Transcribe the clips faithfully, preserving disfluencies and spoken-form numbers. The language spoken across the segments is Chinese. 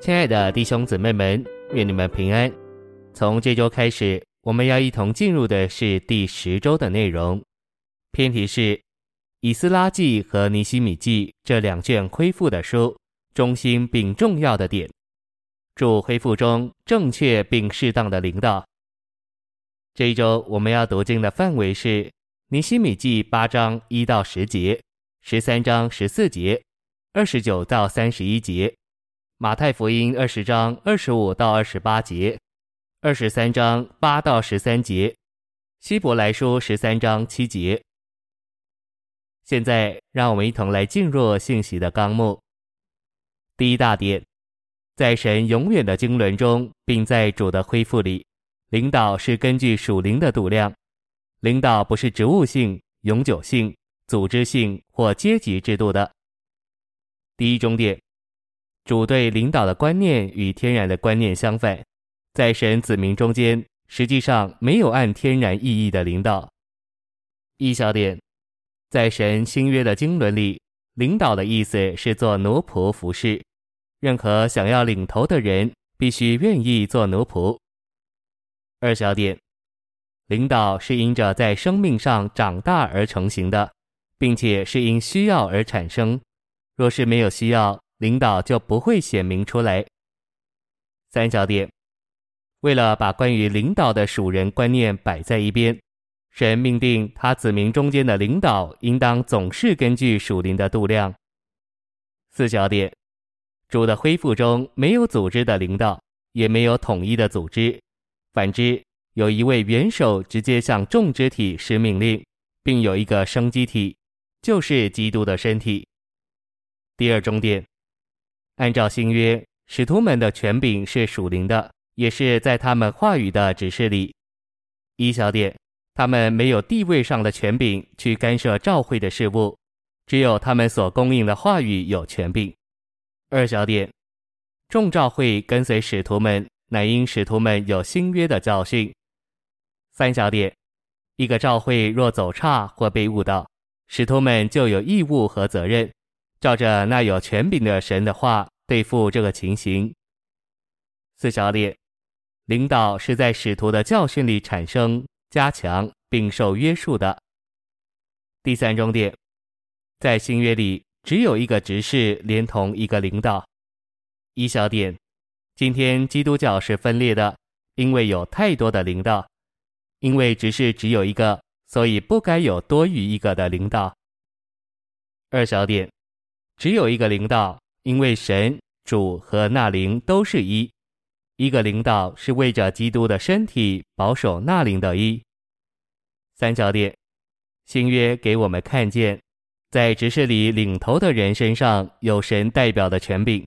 亲爱的弟兄姊妹们，愿你们平安。从这周开始，我们要一同进入的是第十周的内容，篇题是以斯拉记和尼希米记这两卷恢复的书中心并重要的点，主恢复中正确并适当的领导。这一周我们要读经的范围是尼希米记八章一到十节、十三章十四节、二十九到三十一节、马太福音二十章二十五到二十八节、二十三章八到十三节、希伯来书十三章七节。现在让我们一同来进入信息的纲目。第一大点，在神永远的经纶中，并在主的恢复里，领导是根据属灵的度量。领导不是植物性、永久性、组织性或阶级制度的。第一终点，主对领导的观念与天然的观念相反，在神子民中间实际上没有按天然意义的领导。一小点，在神新约的经纶里，领导的意思是做奴仆服侍，任何想要领头的人必须愿意做奴仆。二小点，领导是因着在生命上长大而成型的，并且是因需要而产生，若是没有需要，领导就不会显明出来。三小点，为了把关于领导的属人观念摆在一边，神命定他子民中间的领导应当总是根据属灵的度量。四小点，主的恢复中没有组织的领导，也没有统一的组织，反之，有一位元首直接向众肢体施命令，并有一个生机体，就是基督的身体。第二终点，按照新约，使徒们的权柄是属灵的，也是在他们话语的指示里。一小点，他们没有地位上的权柄去干涉教会的事务，只有他们所供应的话语有权柄。二小点，众召会跟随使徒们，乃因使徒们有新约的教训。三小点，一个召会若走差或被误导，使徒们就有义务和责任，照着那有权柄的神的话对付这个情形。四小点，领导是在使徒的教训里产生、加强并受约束的。第三终点，在新约里只有一个执事连同一个领导。一小点，今天基督教是分裂的，因为有太多的领导，因为执事只有一个，所以不该有多于一个的领导。二小点，只有一个领导，因为神、主和那灵都是一，一个领导是为着基督的身体保守那灵的一。三小点，新约给我们看见在执事里领头的人身上有神代表的权柄，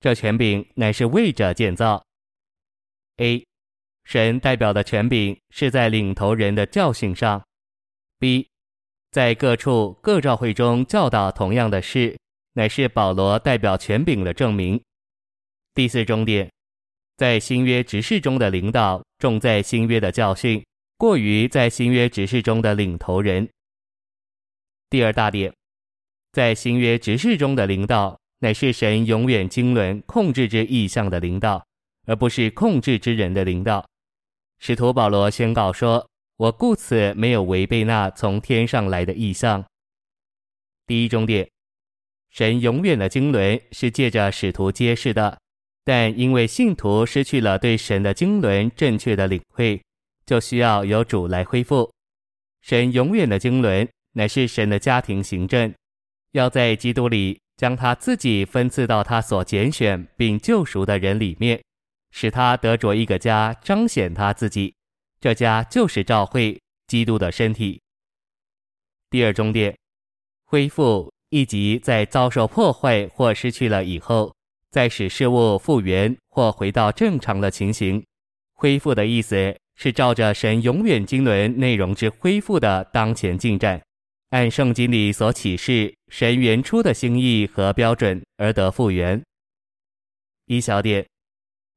这权柄乃是为着建造。 A. 神代表的权柄是在领头人的教训上。 B. 在各处各召会中教导同样的事，乃是保罗代表权柄的证明。第四终点，在新约执事中的领导重在新约的教训，过于在新约执事中的领头人。第二大点，在新约执事中的领导乃是神永远经纶控制之意象的领导，而不是控制之人的领导。使徒保罗宣告说，我故此没有违背那从天上来的意象。第一终点，神永远的经纶是借着使徒揭示的，但因为信徒失去了对神的经纶正确的领会，就需要由主来恢复。神永远的经纶乃是神的家庭行政，要在基督里将他自己分赐到他所拣选并救赎的人里面，使他得着一个家，彰显他自己，这家就是召会，基督的身体。第二终点，恢复以及在遭受破坏或失去了以后，再使事物复原或回到正常的情形。恢复的意思是照着神永远经纶内容之恢复的当前进展，按圣经里所启示神原初的心意和标准而得复原。一小点，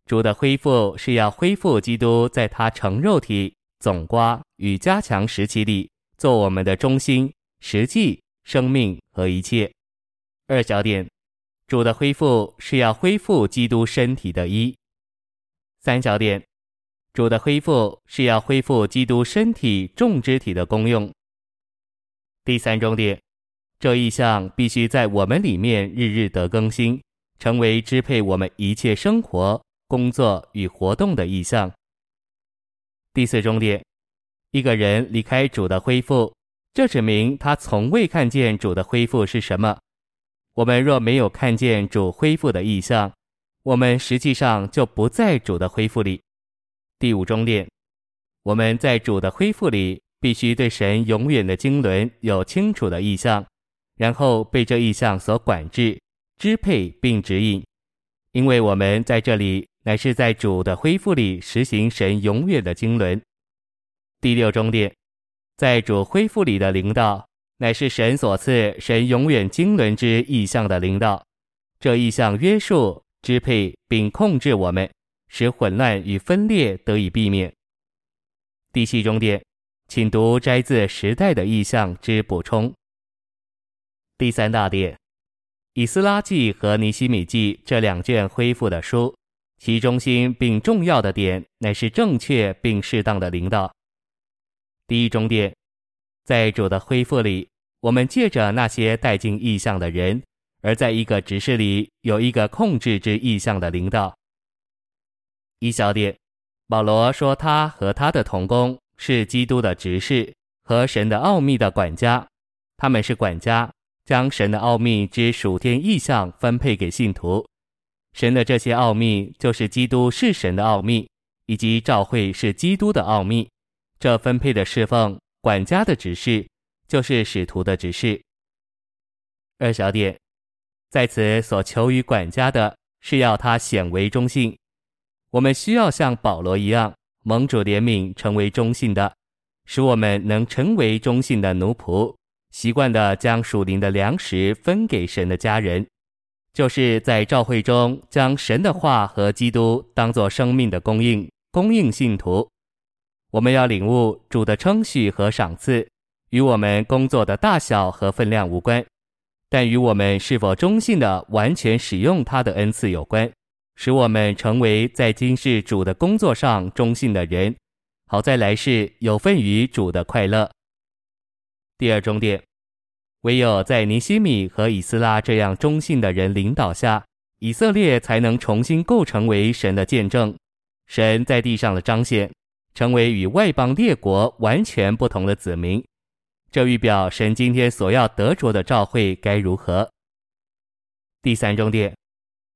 主的恢复是要恢复基督在他成肉体、总括与加强时期里做我们的中心、实际、生命和一切。二小点，主的恢复是要恢复基督身体的一。三小点，主的恢复是要恢复基督身体众肢体的功用。第三重点，这意向必须在我们里面日日得更新，成为支配我们一切生活、工作与活动的意向。第四重点，一个人离开主的恢复，这指明他从未看见主的恢复是什么。我们若没有看见主恢复的意向，我们实际上就不在主的恢复里。第五重点，我们在主的恢复里必须对神永远的经纶有清楚的意向，然后被这意向所管制、支配并指引，因为我们在这里乃是在主的恢复里实行神永远的经纶。第六重点，在主恢复里的领导，乃是神所赐神永远经纶之意向的领导，这意向约束、支配并控制我们，使混乱与分裂得以避免。第七重点，请读摘自《时代的意向》之补充。第三大点，以斯拉记和尼希米记这两卷恢复的书，其中心并重要的点乃是正确并适当的领导。第一重点，在主的恢复里，我们借着那些带进意向的人，而在一个执事里有一个控制之意向的领导。一小点，保罗说他和他的同工是基督的执事和神的奥秘的管家，他们是管家，将神的奥秘之属天意象分配给信徒。神的这些奥秘就是基督是神的奥秘，以及召会是基督的奥秘。这分配的侍奉，管家的指示，就是使徒的指示。二小点，在此所求于管家的是要他显为忠信。我们需要像保罗一样，蒙主怜悯成为忠信的，使我们能成为忠信的奴仆，习惯地将属灵的粮食分给神的家人，就是在召会中将神的话和基督当作生命的供应，供应信徒。我们要领悟主的称许和赏赐，与我们工作的大小和分量无关，但与我们是否忠信地完全使用他的恩赐有关，使我们成为在今世主的工作上忠信的人，好在来世有份于主的快乐。第二重点，唯有在尼希米和以斯拉这样忠信的人领导下，以色列才能重新构成为神的见证，神在地上的彰显，成为与外邦列国完全不同的子民。这预表神今天所要得着的召会该如何。第三重点，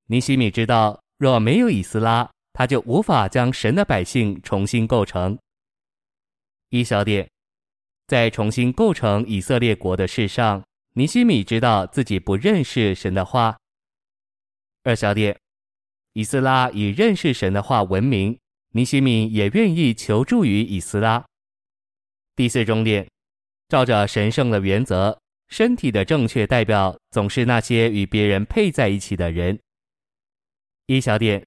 尼希米知道若没有以斯拉，他就无法将神的百姓重新构成。一小点，在重新构成以色列国的事上，尼希米知道自己不认识神的话。二小点，以斯拉以认识神的话闻名，尼希米也愿意求助于以斯拉。第四重点，照着神圣的原则，身体的正确代表总是那些与别人配在一起的人。一小点，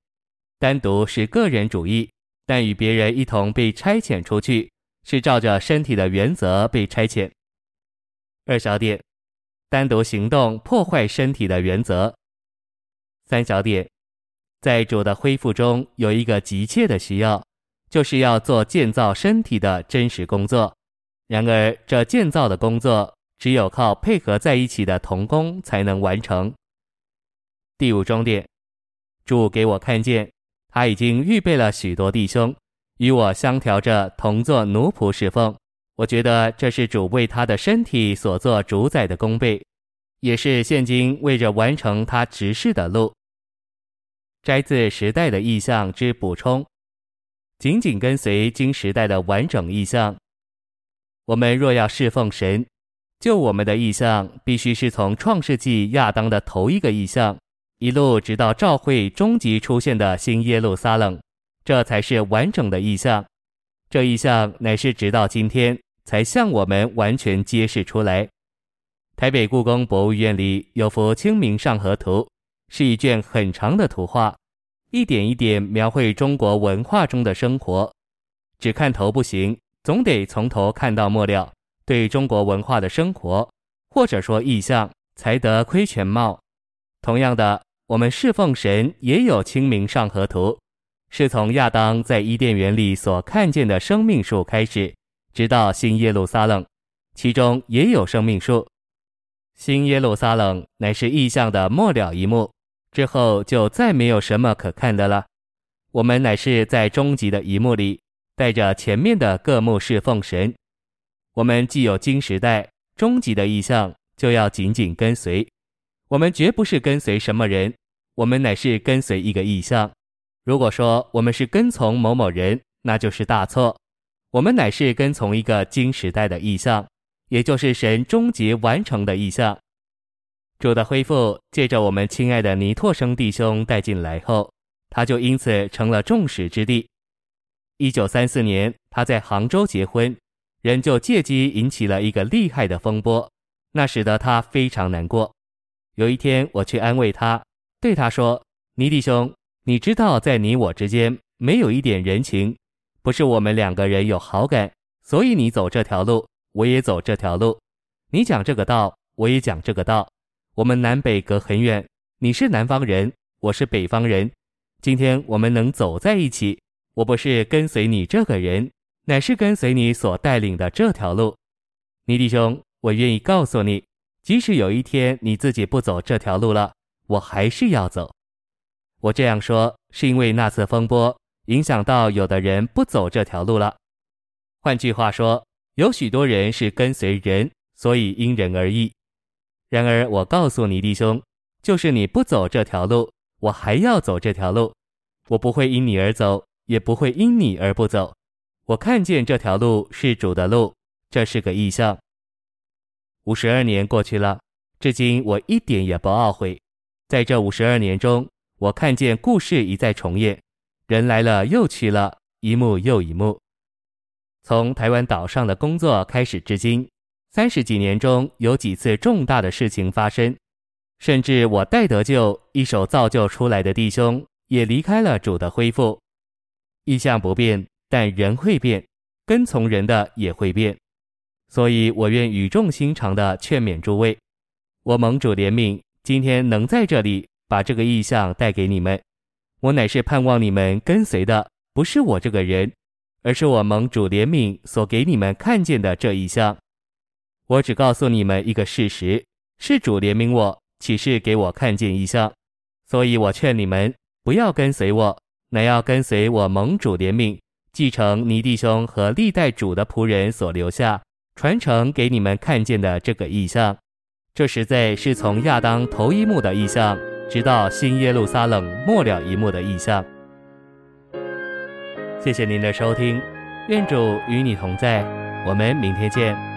单独是个人主义，但与别人一同被差遣出去，是照着身体的原则被差遣。二小点，单独行动破坏身体的原则。三小点，在主的恢复中有一个急切的需要，就是要做建造身体的真实工作。然而这建造的工作只有靠配合在一起的同工才能完成。第五重点，主给我看见他已经预备了许多弟兄与我相调着同做奴仆侍奉，我觉得这是主为他的身体所做主宰的功倍，也是现今为着完成他执事的路。摘自时代的意向之补充，紧紧跟随经时代的完整意向。我们若要侍奉神，就我们的意向必须是从创世纪亚当的头一个意向，一路直到召会终极出现的新耶路撒冷，这才是完整的意象。这意象乃是直到今天才向我们完全揭示出来。台北故宫博物院里有幅清明上河图，是一卷很长的图画，一点一点描绘中国文化中的生活。只看头不行，总得从头看到末了，对中国文化的生活，或者说意象，才得窥全貌。同样的，我们侍奉神也有清明上河图，是从亚当在伊甸园里所看见的生命树开始，直到新耶路撒冷，其中也有生命树。新耶路撒冷乃是异象的末了一幕，之后就再没有什么可看的了。我们乃是在终极的一幕里，带着前面的各幕侍奉神。我们既有今时代，终极的意象就要紧紧跟随。我们绝不是跟随什么人，我们乃是跟随一个意象。如果说我们是跟从某某人，那就是大错。我们乃是跟从一个今时代的意象，也就是神终极完成的意象。主的恢复借着我们亲爱的尼拓生弟兄带进来后，他就因此成了众矢之的。一九三四年他在杭州结婚，人就借机引起了一个厉害的风波，那使得他非常难过。有一天我去安慰他，对他说，尼弟兄，你知道在你我之间没有一点人情，不是我们两个人有好感，所以你走这条路，我也走这条路，你讲这个道，我也讲这个道，我们南北隔很远，你是南方人，我是北方人，今天我们能走在一起，我不是跟随你这个人，乃是跟随你所带领的这条路。尼弟兄，我愿意告诉你，即使有一天你自己不走这条路了，我还是要走。我这样说是因为那次风波影响到有的人不走这条路了。换句话说，有许多人是跟随人，所以因人而异。然而我告诉你弟兄，就是你不走这条路，我还要走这条路，我不会因你而走，也不会因你而不走。我看见这条路是主的路，这是个意象。五十二年过去了，至今我一点也不懊悔。在这五十二年中，我看见故事一再重演，人来了又去了，一幕又一幕。从台湾岛上的工作开始至今，三十几年中有几次重大的事情发生，甚至我戴得救一手造就出来的弟兄也离开了主的恢复。意象不变，但人会变，跟从人的也会变。所以我愿语重心长地劝勉诸位，我蒙主怜悯，今天能在这里把这个意象带给你们，我乃是盼望你们跟随的不是我这个人，而是我蒙主怜悯所给你们看见的这意象。我只告诉你们一个事实，是主怜悯我，启示给我看见意象，所以我劝你们不要跟随我，乃要跟随我蒙主怜悯，继承尼弟兄和历代主的仆人所留下传承给你们看见的这个意象。这实在是从亚当头一幕的意象，直到新耶路撒冷末了一幕的意象。谢谢您的收听，愿主与你同在，我们明天见。